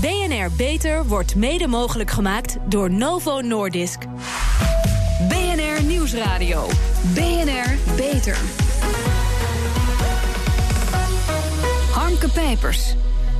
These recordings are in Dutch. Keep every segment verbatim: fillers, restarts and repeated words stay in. B N R Beter wordt mede mogelijk gemaakt door Novo Nordisk. B N R Nieuwsradio. B N R Beter. Harmke Pijpers.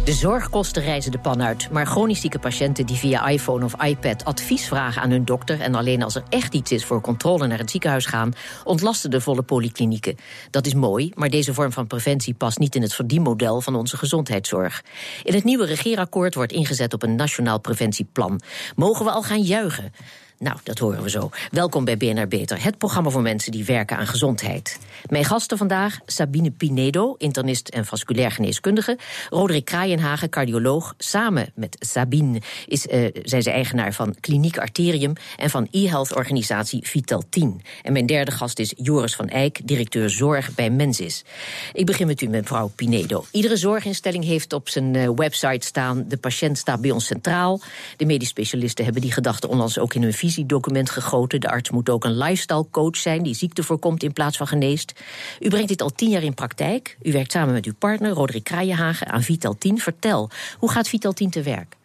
De zorgkosten reizen de pan uit, maar chronisch zieke patiënten die via iPhone of iPad advies vragen aan hun dokter en alleen als er echt iets is voor controle naar het ziekenhuis gaan, ontlasten de volle polyklinieken. Dat is mooi, maar deze vorm van preventie past niet in het verdienmodel van onze gezondheidszorg. In het nieuwe regeerakkoord wordt ingezet op een nationaal preventieplan. Mogen we al gaan juichen? Nou, dat horen we zo. Welkom bij B N R Beter, het programma voor mensen die werken aan gezondheid. Mijn gasten vandaag, Sabine Pinedo, internist en vasculair geneeskundige. Roderick Kraaienhagen, cardioloog. Samen met Sabine is, uh, zijn ze eigenaar van Kliniek Arterium en van e-health-organisatie Vital tien. En mijn derde gast is Joris van Eijk, directeur zorg bij Menzis. Ik begin met u, mevrouw Pinedo. Iedere zorginstelling heeft op zijn website staan: de patiënt staat bij ons centraal. De medisch specialisten hebben die gedachte onlangs ook in hun visie document gegoten. De arts moet ook een lifestyle coach zijn die ziekte voorkomt in plaats van geneest. U brengt dit al tien jaar in praktijk. U werkt samen met uw partner, Roderick Kraaienhagen, aan Vital tien. Vertel, hoe gaat Vital tien te werk?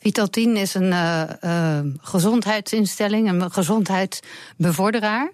Vital tien is een uh, uh, gezondheidsinstelling, een gezondheidsbevorderaar.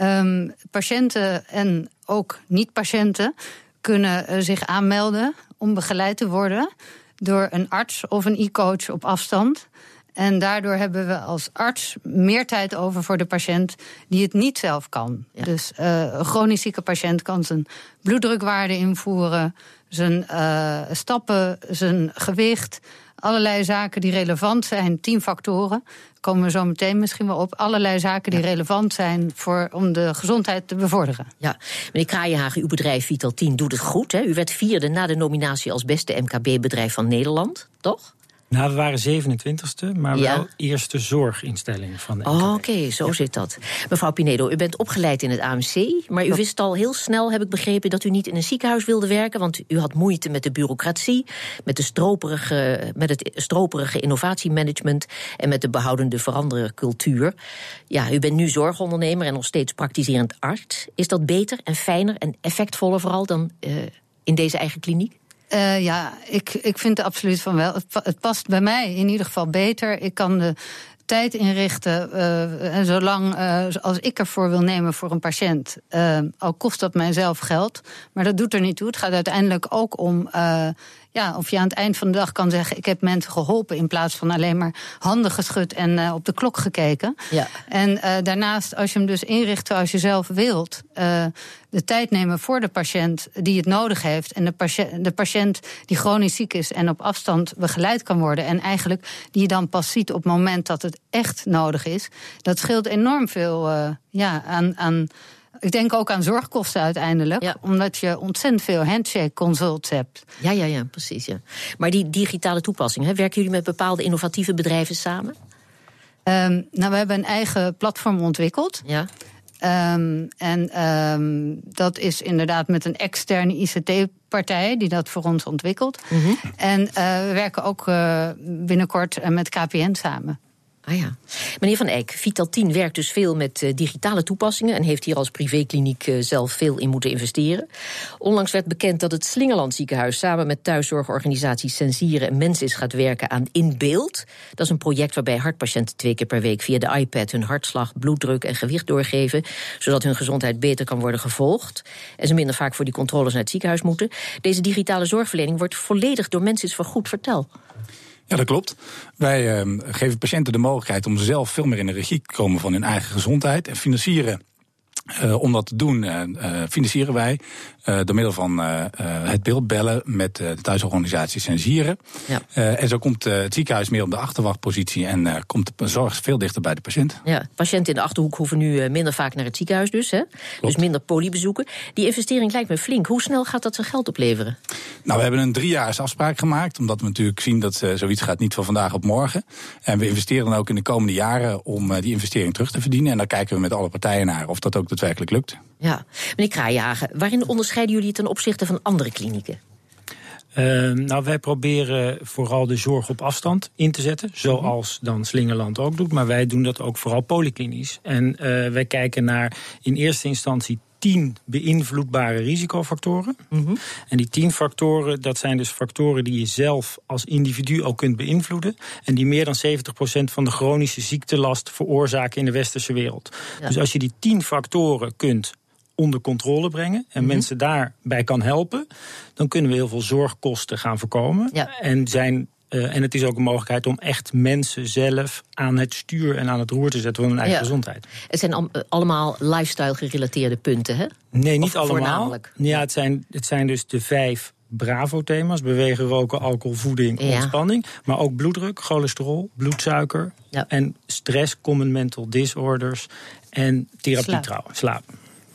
Um, patiënten en ook niet-patiënten kunnen uh, zich aanmelden om begeleid te worden door een arts of een e-coach op afstand. En daardoor hebben we als arts meer tijd over voor de patiënt die het niet zelf kan. Ja. Dus uh, een chronisch zieke patiënt kan zijn bloeddrukwaarde invoeren, zijn uh, stappen, zijn gewicht, allerlei zaken die relevant zijn. Tien factoren, komen we zo meteen misschien wel op. Allerlei zaken ja. die relevant zijn voor, om de gezondheid te bevorderen. Ja, meneer Kraaienhagen, uw bedrijf Vital tien doet het goed, hè? U werd vierde na de nominatie als beste M K B-bedrijf van Nederland, toch? Nou, we waren zevenentwintigste, maar ja. wel eerste zorginstelling van de oh, Oké, okay, zo ja. zit dat. Mevrouw Pinedo, u bent opgeleid in het A M C, maar u dat... wist al heel snel, heb ik begrepen, dat u niet in een ziekenhuis wilde werken, want u had moeite met de bureaucratie, met, de stroperige, met het stroperige innovatiemanagement en met de behoudende veranderende cultuur. Ja, u bent nu zorgondernemer en nog steeds praktiserend arts. Is dat beter en fijner en effectvoller vooral dan uh, in deze eigen kliniek? Uh, ja, ik, ik vind het absoluut van wel. Het, pa- het past bij mij in ieder geval beter. Ik kan de tijd inrichten, uh, en zolang uh, als ik ervoor wil nemen voor een patiënt. Uh, al kost dat mijzelf geld, maar dat doet er niet toe. Het gaat uiteindelijk ook om uh, ja, of je aan het eind van de dag kan zeggen: ik heb mensen geholpen, in plaats van alleen maar handen geschud en uh, op de klok gekeken. Ja. En uh, daarnaast, als je hem dus inricht zoals je zelf wilt, Uh, de tijd nemen voor de patiënt die het nodig heeft, en de patiënt, de patiënt die chronisch ziek is en op afstand begeleid kan worden, en eigenlijk die je dan pas ziet op het moment dat het echt nodig is. Dat scheelt enorm veel uh, ja, aan, aan... Ik denk ook aan zorgkosten uiteindelijk, ja. omdat je ontzettend veel handshake-consults hebt. Ja, ja, ja, precies. Ja. Maar die digitale toepassing, hè, werken jullie met bepaalde innovatieve bedrijven samen? Um, nou, we hebben een eigen platform ontwikkeld. Ja. Um, en um, dat is inderdaad met een externe I C T-partij die dat voor ons ontwikkelt. Mm-hmm. En uh, we werken ook uh, binnenkort uh, met K P N samen. Ah ja. Meneer Van Eijk, Vital tien werkt dus veel met uh, digitale toepassingen en heeft hier als privékliniek uh, zelf veel in moeten investeren. Onlangs werd bekend dat het Slingeland Ziekenhuis samen met thuiszorgorganisatie Sensire en Menzis gaat werken aan InBeeld. Dat is een project waarbij hartpatiënten twee keer per week via de iPad hun hartslag, bloeddruk en gewicht doorgeven, zodat hun gezondheid beter kan worden gevolgd en ze minder vaak voor die controles naar het ziekenhuis moeten. Deze digitale zorgverlening wordt volledig door Menzis vergoed. Vertel. Ja, dat klopt. Wij uh, geven patiënten de mogelijkheid om zelf veel meer in de regie te komen van hun eigen gezondheid. En financieren, uh, om dat te doen, uh, financieren wij uh, door middel van uh, uh, het beeldbellen met uh, de thuisorganisatie Sensire. Ja. Uh, en zo komt uh, het ziekenhuis meer op de achterwachtpositie en uh, komt de zorg veel dichter bij de patiënt. Ja, patiënten in de Achterhoek hoeven nu minder vaak naar het ziekenhuis dus. Hè? Dus minder polybezoeken. Die investering lijkt me flink. Hoe snel gaat dat zijn geld opleveren? Nou, we hebben een driejaars afspraak gemaakt, omdat we natuurlijk zien dat uh, zoiets gaat niet van vandaag op morgen. En we investeren dan ook in de komende jaren om uh, die investering terug te verdienen. En dan kijken we met alle partijen naar of dat ook daadwerkelijk lukt. Ja, meneer Kraaienhagen, waarin onderscheiden jullie ten opzichte van andere klinieken? Uh, nou, wij proberen vooral de zorg op afstand in te zetten, zoals dan Slingeland ook doet. Maar wij doen dat ook vooral polyklinisch. En uh, wij kijken naar in eerste instantie tien beïnvloedbare risicofactoren. Mm-hmm. En die tien factoren, dat zijn dus factoren die je zelf als individu al kunt beïnvloeden. En die meer dan zeventig procent van de chronische ziektelast veroorzaken in de westerse wereld. Ja. Dus als je die tien factoren kunt onder controle brengen en mm-hmm. mensen daarbij kan helpen, dan kunnen we heel veel zorgkosten gaan voorkomen. Ja. En zijn... Uh, en het is ook een mogelijkheid om echt mensen zelf aan het stuur en aan het roer te zetten van hun eigen ja. gezondheid. Het zijn al, allemaal lifestyle-gerelateerde punten, hè? Nee, niet of allemaal. Voornamelijk. Ja, het zijn, het zijn dus de vijf Bravo-thema's. Bewegen, roken, alcohol, voeding, ja. ontspanning. Maar ook bloeddruk, cholesterol, bloedsuiker ja. en stress, common mental disorders en therapie trouw, slaap.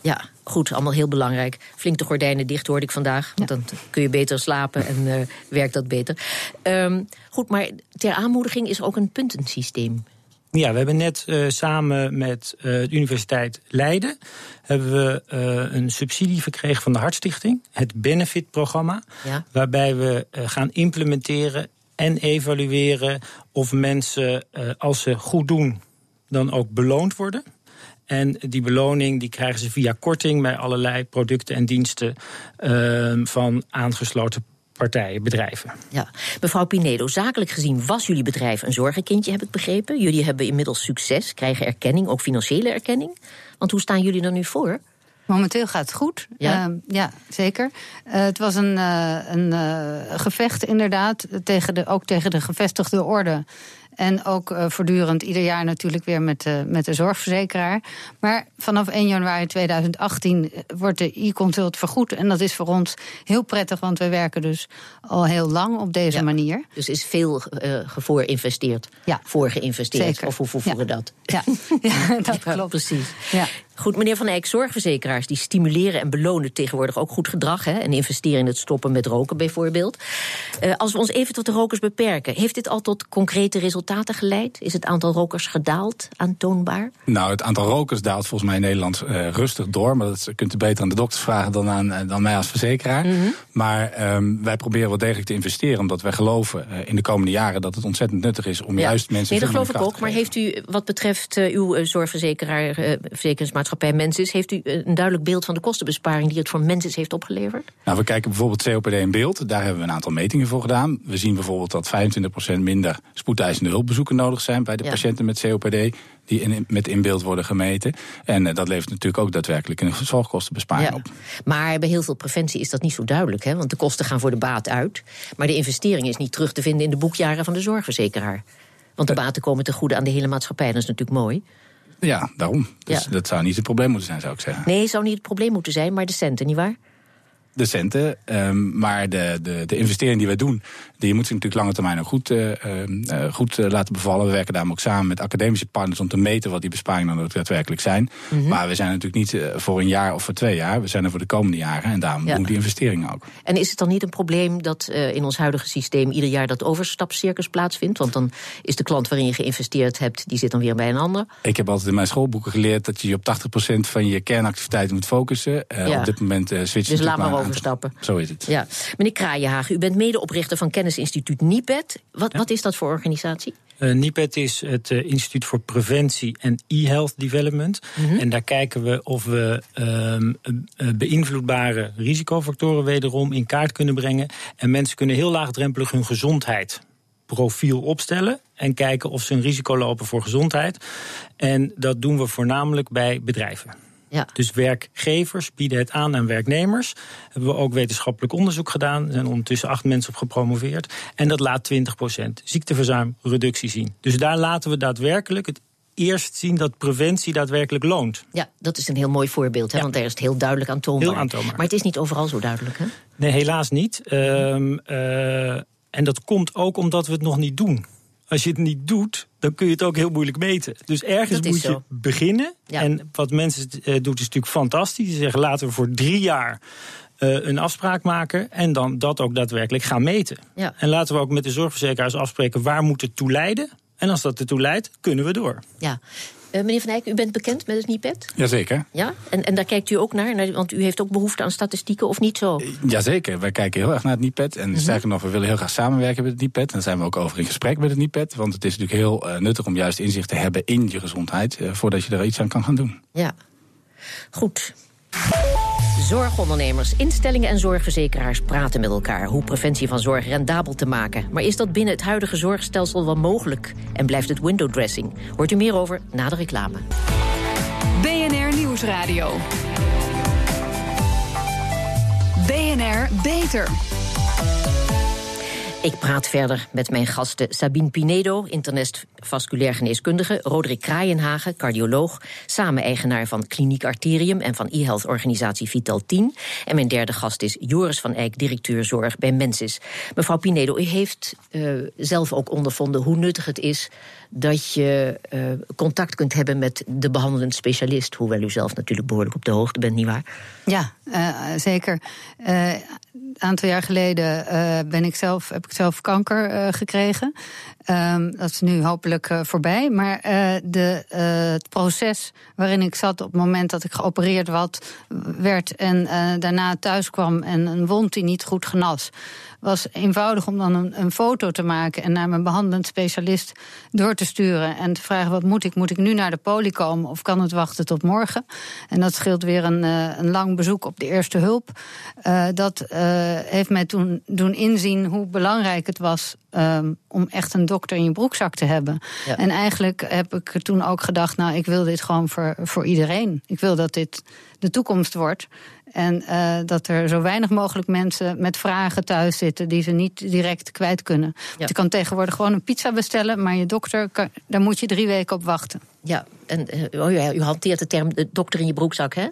Ja, goed, allemaal heel belangrijk. Flink de gordijnen dicht, hoorde ik vandaag. Want ja. dan kun je beter slapen en uh, werkt dat beter. Um, goed, maar ter aanmoediging is er ook een puntensysteem. Ja, we hebben net uh, samen met uh, de Universiteit Leiden hebben we uh, een subsidie verkregen van de Hartstichting. Het Benefit-programma, ja. waarbij we uh, gaan implementeren en evalueren of mensen, uh, als ze goed doen, dan ook beloond worden. En die beloning die krijgen ze via korting bij allerlei producten en diensten uh, van aangesloten partijen, bedrijven. Ja, mevrouw Pinedo, zakelijk gezien was jullie bedrijf een zorgenkindje, heb ik begrepen. Jullie hebben inmiddels succes, krijgen erkenning, ook financiële erkenning. Want hoe staan jullie er nu voor? Momenteel gaat het goed, ja, uh, ja zeker. Uh, het was een, uh, een uh, gevecht inderdaad, tegen de, ook tegen de gevestigde orde. En ook uh, voortdurend ieder jaar natuurlijk weer met, uh, met de zorgverzekeraar. Maar vanaf één januari tweeduizend achttien wordt de e-consult vergoed. En dat is voor ons heel prettig, want we werken dus al heel lang op deze ja, manier. Dus is veel uh, voor geïnvesteerd, ja. voor geïnvesteerd. Zeker. Of hoe voeren ja. dat? Ja, ja dat klopt. Ja, precies. Ja. Goed, meneer Van Eijk, zorgverzekeraars die stimuleren en belonen tegenwoordig ook goed gedrag, hè, en investeren in het stoppen met roken bijvoorbeeld. Uh, als we ons even tot de rokers beperken, heeft dit al tot concrete resultaten geleid? Is het aantal rokers gedaald, aantoonbaar? Nou, het aantal rokers daalt volgens mij in Nederland uh, rustig door. Maar dat kunt u beter aan de dokters vragen dan aan uh, dan mij als verzekeraar. Mm-hmm. Maar um, wij proberen wel degelijk te investeren, omdat wij geloven uh, in de komende jaren dat het ontzettend nuttig is om ja. juist mensen... Nee, dat geloof ik ook. Maar heeft u wat betreft uh, uw zorgverzekeraar, uh, verzekeringsmaatschappij, Menzis, heeft u een duidelijk beeld van de kostenbesparing die het voor Menzis heeft opgeleverd? Nou, we kijken bijvoorbeeld C O P D in beeld. Daar hebben we een aantal metingen voor gedaan. We zien bijvoorbeeld dat vijfentwintig procent minder spoedeisende hulpbezoeken nodig zijn bij de ja. patiënten met C O P D. Die in, met in beeld worden gemeten. En uh, dat levert natuurlijk ook daadwerkelijk een zorgkostenbesparing ja. op. Maar bij heel veel preventie is dat niet zo duidelijk, hè? Want de kosten gaan voor de baat uit. Maar de investering is niet terug te vinden in de boekjaren van de zorgverzekeraar. Want de baten komen ten goede aan de hele maatschappij. Dat is natuurlijk mooi. Ja, daarom. Dus ja. dat zou niet het probleem moeten zijn, zou ik zeggen. Nee, het zou niet het probleem moeten zijn, maar de centen, nietwaar? De centen, um, maar de, de, de investering die wij doen, die moet zich natuurlijk lange termijn ook goed, uh, uh, goed uh, laten bevallen. We werken daarom ook samen met academische partners om te meten wat die besparingen dan ook daadwerkelijk zijn. Mm-hmm. Maar we zijn natuurlijk niet voor een jaar of voor twee jaar, we zijn er voor de komende jaren en daarom ja. doen we die investeringen ook. En is het dan niet een probleem dat uh, in ons huidige systeem ieder jaar dat overstapcircus plaatsvindt? Want dan is de klant waarin je geïnvesteerd hebt, die zit dan weer bij een ander. Ik heb altijd in mijn schoolboeken geleerd dat je je op tachtig procent van je kernactiviteiten moet focussen. Uh, ja. Op dit moment uh, switch je dus laat maar over. Stappen. Zo is het. Ja. Meneer Kraaienhagen, u bent medeoprichter van Kennisinstituut NIPED. Wat, ja. wat is dat voor organisatie? Uh, NIPED is het uh, Instituut voor Preventie en E-Health Development. Mm-hmm. En daar kijken we of we um, beïnvloedbare risicofactoren wederom in kaart kunnen brengen. En mensen kunnen heel laagdrempelig hun gezondheidsprofiel opstellen en kijken of ze een risico lopen voor gezondheid. En dat doen we voornamelijk bij bedrijven. Ja. Dus werkgevers bieden het aan aan werknemers. Hebben we ook wetenschappelijk onderzoek gedaan. Er zijn ondertussen acht mensen op gepromoveerd. En dat laat twintig procent ziekteverzuimreductie zien. Dus daar laten we daadwerkelijk het eerst zien dat preventie daadwerkelijk loont. Ja, dat is een heel mooi voorbeeld, hè? Ja. Want daar is het heel duidelijk aantoonbaar. Heel aantoonbaar. Maar het is niet overal zo duidelijk, hè? Nee, helaas niet. Um, uh, en dat komt ook omdat we het nog niet doen. Als je het niet doet, dan kun je het ook heel moeilijk meten. Dus ergens moet je zo beginnen. Ja. En wat mensen uh, doen is natuurlijk fantastisch. Ze zeggen, laten we voor drie jaar uh, een afspraak maken en dan dat ook daadwerkelijk gaan meten. Ja. En laten we ook met de zorgverzekeraars afspreken waar moet het toe leiden. En als dat ertoe leidt, kunnen we door. Ja. Uh, meneer Van Eijk, u bent bekend met het NIPED? Jazeker. Ja? En, en daar kijkt u ook naar, want u heeft ook behoefte aan statistieken, of niet zo? Jazeker, wij kijken heel erg naar het NIPED. En mm-hmm. sterker nog, we willen heel graag samenwerken met het NIPED. En daar zijn we ook over in gesprek met het NIPED. Want het is natuurlijk heel uh, nuttig om juist inzicht te hebben in je gezondheid, Uh, voordat je er iets aan kan gaan doen. Ja, goed. Zorgondernemers, instellingen en zorgverzekeraars praten met elkaar hoe preventie van zorg rendabel te maken. Maar is dat binnen het huidige zorgstelsel wel mogelijk? En blijft het windowdressing? Hoort u meer over na de reclame. B N R Nieuwsradio. B N R Beter. Ik praat verder met mijn gasten Sabine Pinedo, internist vasculair geneeskundige, Roderick Kraaienhagen, cardioloog, samen-eigenaar van Kliniek Arterium en van e-health-organisatie Vital tien. En mijn derde gast is Joris van Eijk, directeur zorg bij Menzis. Mevrouw Pinedo, u heeft uh, zelf ook ondervonden hoe nuttig het is dat je uh, contact kunt hebben met de behandelend specialist, hoewel u zelf natuurlijk behoorlijk op de hoogte bent, nietwaar? Ja, uh, zeker. Uh, Een aantal jaar geleden uh, ben ik zelf, heb ik zelf kanker uh, gekregen. Um, dat is nu hopelijk uh, voorbij. Maar uh, de, uh, het proces waarin ik zat op het moment dat ik geopereerd wat, werd... en uh, daarna thuis kwam en een wond die niet goed genas... was eenvoudig om dan een, een foto te maken... en naar mijn behandelend specialist door te sturen... en te vragen, wat moet ik? Moet ik nu naar de poli komen of kan het wachten tot morgen? En dat scheelt weer een, uh, een lang bezoek op de eerste hulp. Uh, dat uh, heeft mij toen doen inzien hoe belangrijk het was... Um, om echt een dokter in je broekzak te hebben. Ja. En eigenlijk heb ik toen ook gedacht... nou, ik wil dit gewoon voor, voor iedereen. Ik wil dat dit de toekomst wordt... En uh, dat er zo weinig mogelijk mensen met vragen thuis zitten... die ze niet direct kwijt kunnen. Ja. Want je kan tegenwoordig gewoon een pizza bestellen... maar je dokter, kan, daar moet je drie weken op wachten. Ja, en uh, u hanteert de term de dokter in je broekzak, hè?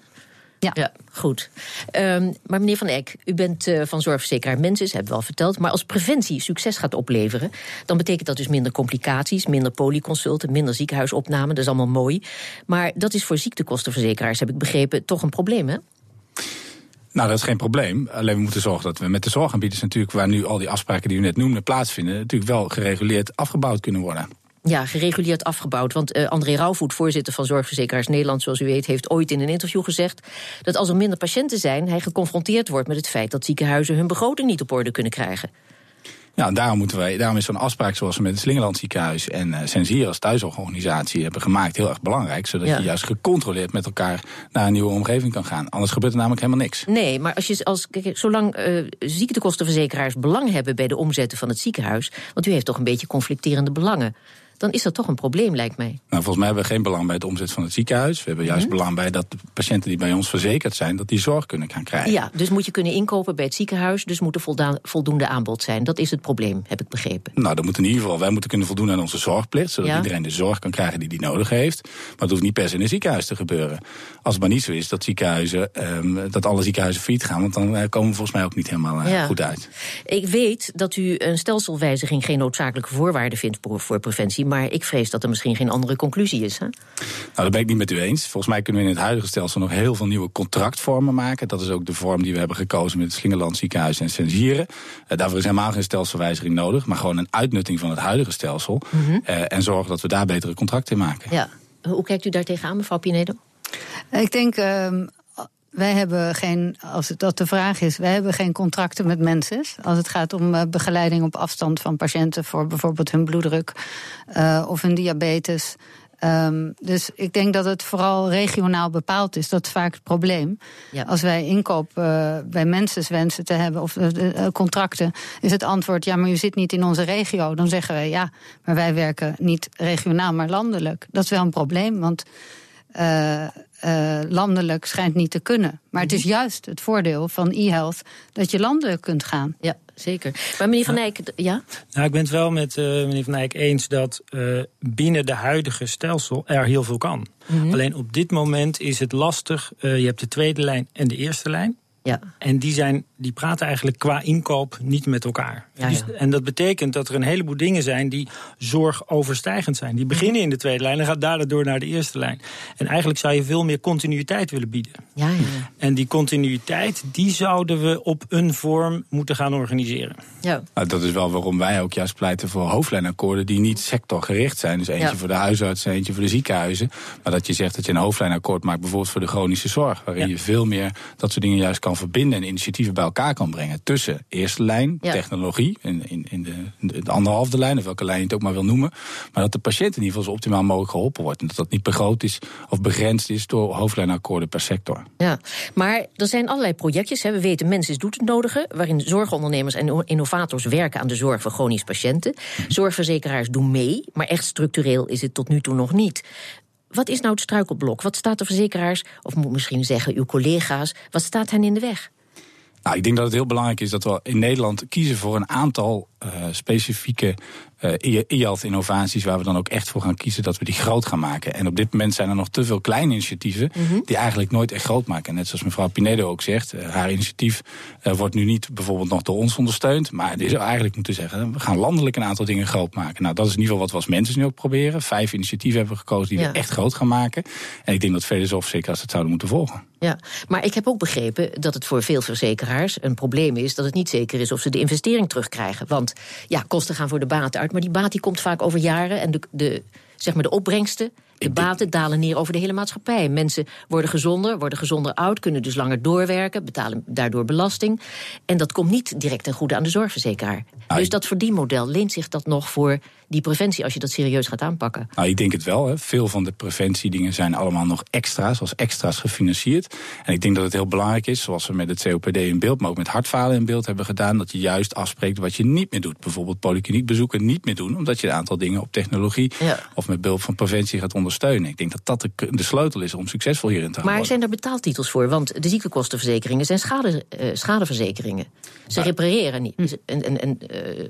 Ja. Ja, goed. Um, maar meneer Van Eijk, u bent uh, van zorgverzekeraar Menzis, hebben we al verteld. Maar als preventie succes gaat opleveren... dan betekent dat dus minder complicaties, minder polyconsulten... minder ziekenhuisopnamen, dat is allemaal mooi. Maar dat is voor ziektekostenverzekeraars, heb ik begrepen, toch een probleem, hè? Nou, dat is geen probleem. Alleen we moeten zorgen dat we met de zorgaanbieders natuurlijk... waar nu al die afspraken die u net noemde plaatsvinden... natuurlijk wel gereguleerd afgebouwd kunnen worden. Ja, gereguleerd afgebouwd. Want uh, André Rouvoet, voorzitter van Zorgverzekeraars Nederland... zoals u weet, heeft ooit in een interview gezegd... dat als er minder patiënten zijn, hij geconfronteerd wordt met het feit... dat ziekenhuizen hun begroting niet op orde kunnen krijgen. Ja, en daarom, moeten wij, daarom is zo'n afspraak zoals we met het Slingeland Ziekenhuis... en uh, Sensire als thuisorganisatie hebben gemaakt heel erg belangrijk... zodat ja. je juist gecontroleerd met elkaar naar een nieuwe omgeving kan gaan. Anders gebeurt er namelijk helemaal niks. Nee, maar als je, als, kijk, zolang uh, ziektekostenverzekeraars belang hebben... bij de omzetten van het ziekenhuis... want u heeft toch een beetje conflicterende belangen... dan is dat toch een probleem, lijkt mij. Nou, volgens mij hebben we geen belang bij het omzet van het ziekenhuis. We hebben juist mm-hmm. belang bij dat de patiënten die bij ons verzekerd zijn... dat die zorg kunnen gaan krijgen. Ja, dus moet je kunnen inkopen bij het ziekenhuis. Dus moet er volda- voldoende aanbod zijn. Dat is het probleem, heb ik begrepen. Nou, dat moet in ieder geval. Wij moeten kunnen voldoen aan onze zorgplicht... zodat ja. iedereen de zorg kan krijgen die die nodig heeft. Maar het hoeft niet per se in een ziekenhuis te gebeuren. Als het maar niet zo is dat, ziekenhuizen, eh, dat alle ziekenhuizen failliet gaan... want dan eh, komen we volgens mij ook niet helemaal eh, ja. goed uit. Ik weet dat u een stelselwijziging... geen noodzakelijke voorwaarde vindt voor, voor preventie... maar ik vrees dat er misschien geen andere conclusie is. Hè? Nou, dat ben ik niet met u eens. Volgens mij kunnen we in het huidige stelsel nog heel veel nieuwe contractvormen maken. Dat is ook de vorm die we hebben gekozen met het Slingeland Ziekenhuis en Sensire. Uh, daarvoor is helemaal geen stelselwijziging nodig, maar gewoon een uitnutting van het huidige stelsel. Mm-hmm. Uh, en zorgen dat we daar betere contracten in maken. Ja. Hoe kijkt u daar tegenaan, mevrouw Pinedo? Ik denk... Uh... Wij hebben geen, als dat de vraag is, wij hebben geen contracten met mensen. Als het gaat om uh, begeleiding op afstand van patiënten... voor bijvoorbeeld hun bloeddruk uh, of hun diabetes. Um, dus ik denk dat het vooral regionaal bepaald is. Dat is vaak het probleem. Ja. Als wij inkoop uh, bij mensen wensen te hebben of uh, contracten... is het antwoord, ja, maar u zit niet in onze regio. Dan zeggen wij, ja, maar wij werken niet regionaal, maar landelijk. Dat is wel een probleem, want... Uh, Uh, landelijk schijnt niet te kunnen. Maar het is juist het voordeel van e-health dat je landelijk kunt gaan. Ja, zeker. Maar meneer Van Eijk, nou, ja? Nou, ik ben het wel met uh, meneer Van Eijk eens dat uh, binnen de huidige stelsel er heel veel kan. Mm-hmm. Alleen op dit moment is het lastig. Uh, je hebt de tweede lijn en de eerste lijn. Ja. En die, zijn, die praten eigenlijk qua inkoop niet met elkaar. Ja, ja. En dat betekent dat er een heleboel dingen zijn die zorgoverstijgend zijn. Die beginnen in de tweede lijn en gaan daardoor naar de eerste lijn. En eigenlijk zou je veel meer continuïteit willen bieden. Ja, ja. En die continuïteit, die zouden we op een vorm moeten gaan organiseren. Ja. Nou, dat is wel waarom wij ook juist pleiten voor hoofdlijnakkoorden die niet sectorgericht zijn. Dus eentje ja. voor de huisartsen, eentje voor de ziekenhuizen. Maar dat je zegt dat je een hoofdlijnakkoord maakt bijvoorbeeld voor de chronische zorg. Waarin ja. je veel meer dat soort dingen juist kan verbinden en initiatieven bij elkaar kan brengen tussen eerste lijn, ja. technologie, in, in, in, de, in de anderhalfde lijn, of welke lijn je het ook maar wil noemen, maar dat de patiënt in ieder geval zo optimaal mogelijk geholpen wordt en dat dat niet begroot is of begrensd is door hoofdlijnakkoorden per sector. Ja, maar er zijn allerlei projectjes, hè. We weten Menzis doet het nodige, waarin zorgondernemers en innovators werken aan de zorg voor chronisch patiënten. Zorgverzekeraars doen mee, maar echt structureel is het tot nu toe nog niet. Wat is nou het struikelblok? Wat staat de verzekeraars, of moet misschien zeggen uw collega's, wat staat hen in de weg? Nou, ik denk dat het heel belangrijk is dat we in Nederland kiezen voor een aantal uh, specifieke uh, e-health-innovaties waar we dan ook echt voor gaan kiezen dat we die groot gaan maken. En op dit moment zijn er nog te veel kleine initiatieven mm-hmm. die eigenlijk nooit echt groot maken. En net zoals mevrouw Pinedo ook zegt, uh, haar initiatief uh, wordt nu niet bijvoorbeeld nog door ons ondersteund, maar het is eigenlijk moeten zeggen, we gaan landelijk een aantal dingen groot maken. Nou, dat is in ieder geval wat we als mensen nu ook proberen. Vijf initiatieven hebben we gekozen die ja. we echt groot gaan maken. En ik denk dat vele zorgverzekeraars dat zouden moeten volgen. Ja, maar ik heb ook begrepen dat het voor veel verzekeraars een probleem is dat het niet zeker is of ze de investering terugkrijgen. Want ja, kosten gaan voor de baat uit, maar die baat die komt vaak over jaren en de, de, zeg maar de opbrengsten, de baten dalen neer over de hele maatschappij. Mensen worden gezonder, worden gezonder oud, kunnen dus langer doorwerken, betalen daardoor belasting. En dat komt niet direct ten goede aan de zorgverzekeraar. Nou, dus dat verdienmodel, leent zich dat nog voor die preventie als je dat serieus gaat aanpakken? Nou, ik denk het wel. Hè. Veel van de preventiedingen zijn allemaal nog extra's, als extra's gefinancierd. En ik denk dat het heel belangrijk is, zoals we met het C O P D in beeld, maar ook met hartfalen in beeld hebben gedaan, dat je juist afspreekt wat je niet meer doet. Bijvoorbeeld polykliniekbezoeken niet meer doen, omdat je een aantal dingen op technologie ja. of met behulp van preventie gaat ondersteunen. Ik denk dat dat de, de sleutel is om succesvol hierin te gaan worden. Maar zijn er betaaltitels voor? Want de ziektekostenverzekeringen zijn schade, uh, schadeverzekeringen. Ze ja. repareren niet. Hm. En, en, en, uh,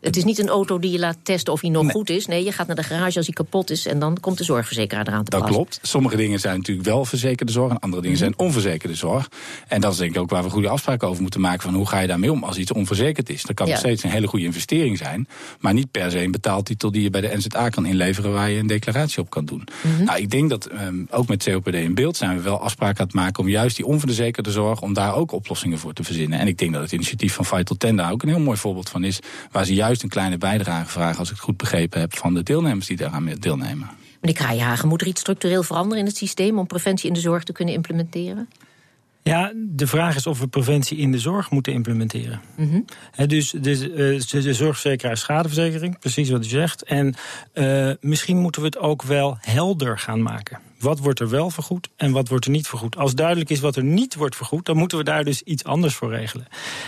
het is niet een auto die je laat testen of hij nog nee. goed is. Nee, je gaat naar de garage als hij kapot is en dan komt de zorgverzekeraar eraan te passen. Dat klopt. Sommige dingen zijn natuurlijk wel verzekerde zorg en andere dingen zijn onverzekerde zorg. En dat is denk ik ook waar we goede afspraken over moeten maken van hoe ga je daarmee om als iets onverzekerd is. Dat kan ja. nog steeds een hele goede investering zijn, maar niet per se een betaaltitel die je bij de N Z A kan inleveren waar je een declaratie op kan doen. Mm-hmm. Nou, ik denk dat um, ook met C O P D in beeld zijn we wel afspraken aan het maken om juist die onverzekerde zorg, om daar ook oplossingen voor te verzinnen. En ik denk dat het initiatief van Vital ten daar ook een heel mooi voorbeeld van is, waar ze juist een kleine bijdrage vragen, als ik het goed begrepen heb, van de deelnemers die daaraan deelnemen. Meneer Kraaienhagen, moet er iets structureel veranderen in het systeem om preventie in de zorg te kunnen implementeren? Ja, de vraag is of we preventie in de zorg moeten implementeren. Mm-hmm. He, dus de, de, de zorgverzekeraar is schadeverzekering, precies wat u zegt. En uh, misschien moeten we het ook wel helder gaan maken. Wat wordt er wel vergoed en wat wordt er niet vergoed? Als duidelijk is wat er niet wordt vergoed, dan moeten we daar dus iets anders voor regelen.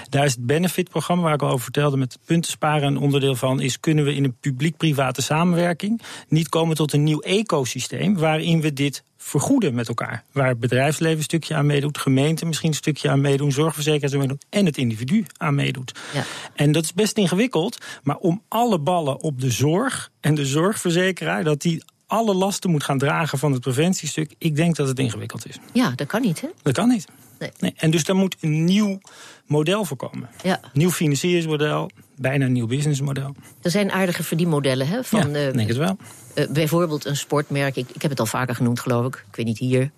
Daar is het Benefit-programma, waar ik al over vertelde, met punten sparen. Een onderdeel van is, kunnen we in een publiek-private samenwerking niet komen tot een nieuw ecosysteem waarin we dit vergoeden met elkaar. Waar het bedrijfsleven een stukje aan meedoet, gemeente misschien een stukje aan meedoen, zorgverzekeraars aan meedoen en het individu aan meedoet. Ja. En dat is best ingewikkeld, maar om alle ballen op de zorg en de zorgverzekeraar, dat die alle lasten moet gaan dragen van het preventiestuk, ik denk dat het ingewikkeld is. Ja, dat kan niet, hè? Dat kan niet. Nee. Nee. En dus daar moet een nieuw model voor komen. Ja. Nieuw financieringsmodel, bijna een nieuw businessmodel. Er zijn aardige verdienmodellen, hè? Van, ja, uh, denk het wel. Uh, bijvoorbeeld een sportmerk, ik, ik heb het al vaker genoemd, geloof ik. Ik weet niet hier.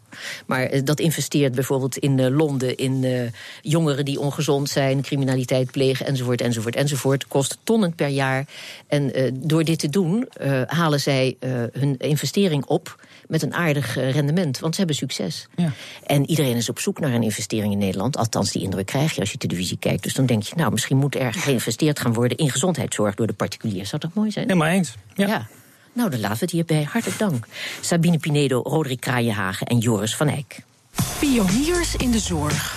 Maar uh, dat investeert bijvoorbeeld in uh, Londen, in uh, jongeren die ongezond zijn, criminaliteit plegen, enzovoort, enzovoort, enzovoort. Kost tonnen per jaar. En uh, door dit te doen uh, halen zij uh, hun investering op met een aardig uh, rendement. Want ze hebben succes. Ja. En iedereen is op zoek naar een investering in Nederland. Althans, die indruk krijg je als je televisie kijkt. Dus dan denk je, nou, misschien moet er geïnvesteerd gaan worden in gezondheidszorg door de particulier. Zou toch mooi zijn? Helemaal eens. Ja. ja. Nou, dan laten we het hierbij. Hartelijk dank. Sabine Pinedo, Roderick Kraaienhagen en Joris van Eijk. Pioniers in de zorg.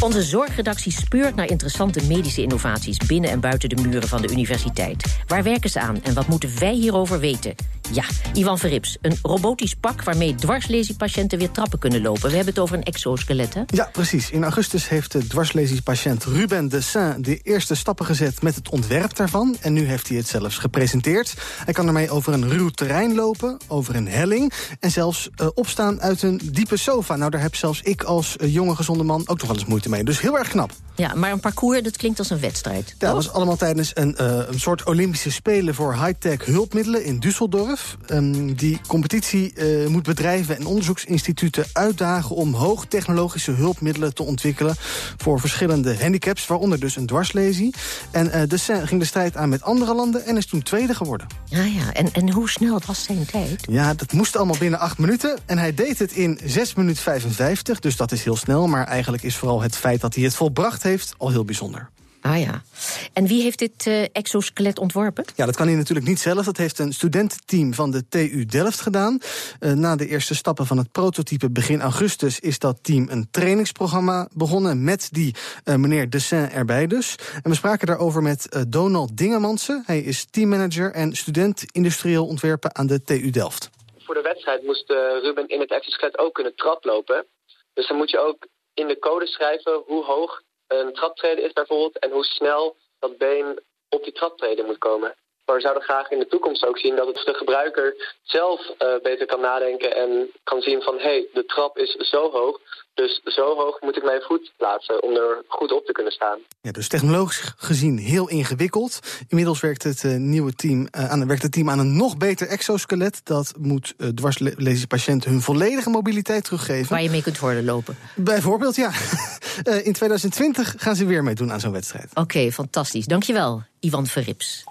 Onze zorgredactie speurt naar interessante medische innovaties binnen en buiten de muren van de universiteit. Waar werken ze aan en wat moeten wij hierover weten? Ja, Ivan Verrips, een robotisch pak waarmee dwarslesiepatiënten weer trappen kunnen lopen. We hebben het over een exoskelet, hè? Ja, precies. In augustus heeft de dwarslesiepatiënt Ruben Dessin de eerste stappen gezet met het ontwerp daarvan. En nu heeft hij het zelfs gepresenteerd. Hij kan ermee over een ruw terrein lopen, over een helling en zelfs uh, opstaan uit een diepe sofa. Nou, daar heb zelfs ik als uh, jonge gezonde man ook nog wel eens moeite mee. Dus heel erg knap. Ja, maar een parcours, dat klinkt als een wedstrijd. Ja, dat was allemaal tijdens een, uh, een soort Olympische Spelen voor high-tech hulpmiddelen in Düsseldorf. twaalf. Um, die competitie uh, moet bedrijven en onderzoeksinstituten uitdagen om hoogtechnologische hulpmiddelen te ontwikkelen voor verschillende handicaps, waaronder dus een dwarslesie. En uh, Dessin ging de strijd aan met andere landen en is toen tweede geworden. Ja, ja. En, en hoe snel was zijn tijd? Ja, dat moest allemaal binnen acht minuten. En hij deed het in zes minuten vijfenvijftig, dus dat is heel snel. Maar eigenlijk is vooral het feit dat hij het volbracht heeft al heel bijzonder. Ah ja. En wie heeft dit uh, exoskelet ontworpen? Ja, dat kan hij natuurlijk niet zelf. Dat heeft een studententeam van de T U Delft gedaan. Uh, na de eerste stappen van het prototype begin augustus is dat team een trainingsprogramma begonnen met die uh, meneer Dessin erbij dus. En we spraken daarover met uh, Donald Dingemansen. Hij is teammanager en student industrieel ontwerpen aan de T U Delft. Voor de wedstrijd moest uh, Ruben in het exoskelet ook kunnen traplopen. Dus dan moet je ook in de code schrijven hoe hoog een traptreden is bijvoorbeeld en hoe snel dat been op die traptreden moet komen. Maar we zouden graag in de toekomst ook zien dat het de gebruiker zelf uh, beter kan nadenken en kan zien van hé, hey, de trap is zo hoog, dus zo hoog moet ik mijn voet plaatsen om er goed op te kunnen staan. Ja, dus technologisch gezien heel ingewikkeld. Inmiddels werkt het uh, nieuwe team uh, aan, werkt het team aan een nog beter exoskelet. Dat moet uh, dwarslesiepatiënten hun volledige mobiliteit teruggeven. Waar je mee kunt worden lopen. Bijvoorbeeld, ja. uh, in twintig twintig gaan ze weer meedoen aan zo'n wedstrijd. Oké, okay, fantastisch. Dankjewel, Ivan Verrips.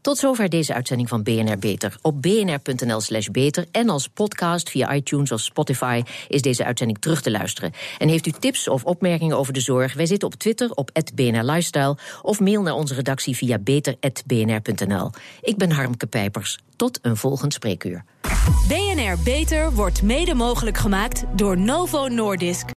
Tot zover deze uitzending van B N R Beter. Op b n r punt n l slash beter en als podcast via iTunes of Spotify is deze uitzending terug te luisteren. En heeft u tips of opmerkingen over de zorg? Wij zitten op Twitter op at b n r lifestyle of mail naar onze redactie via beter at b n r punt n l. Ik ben Harmke Pijpers. Tot een volgend spreekuur. B N R Beter wordt mede mogelijk gemaakt door Novo Nordisk.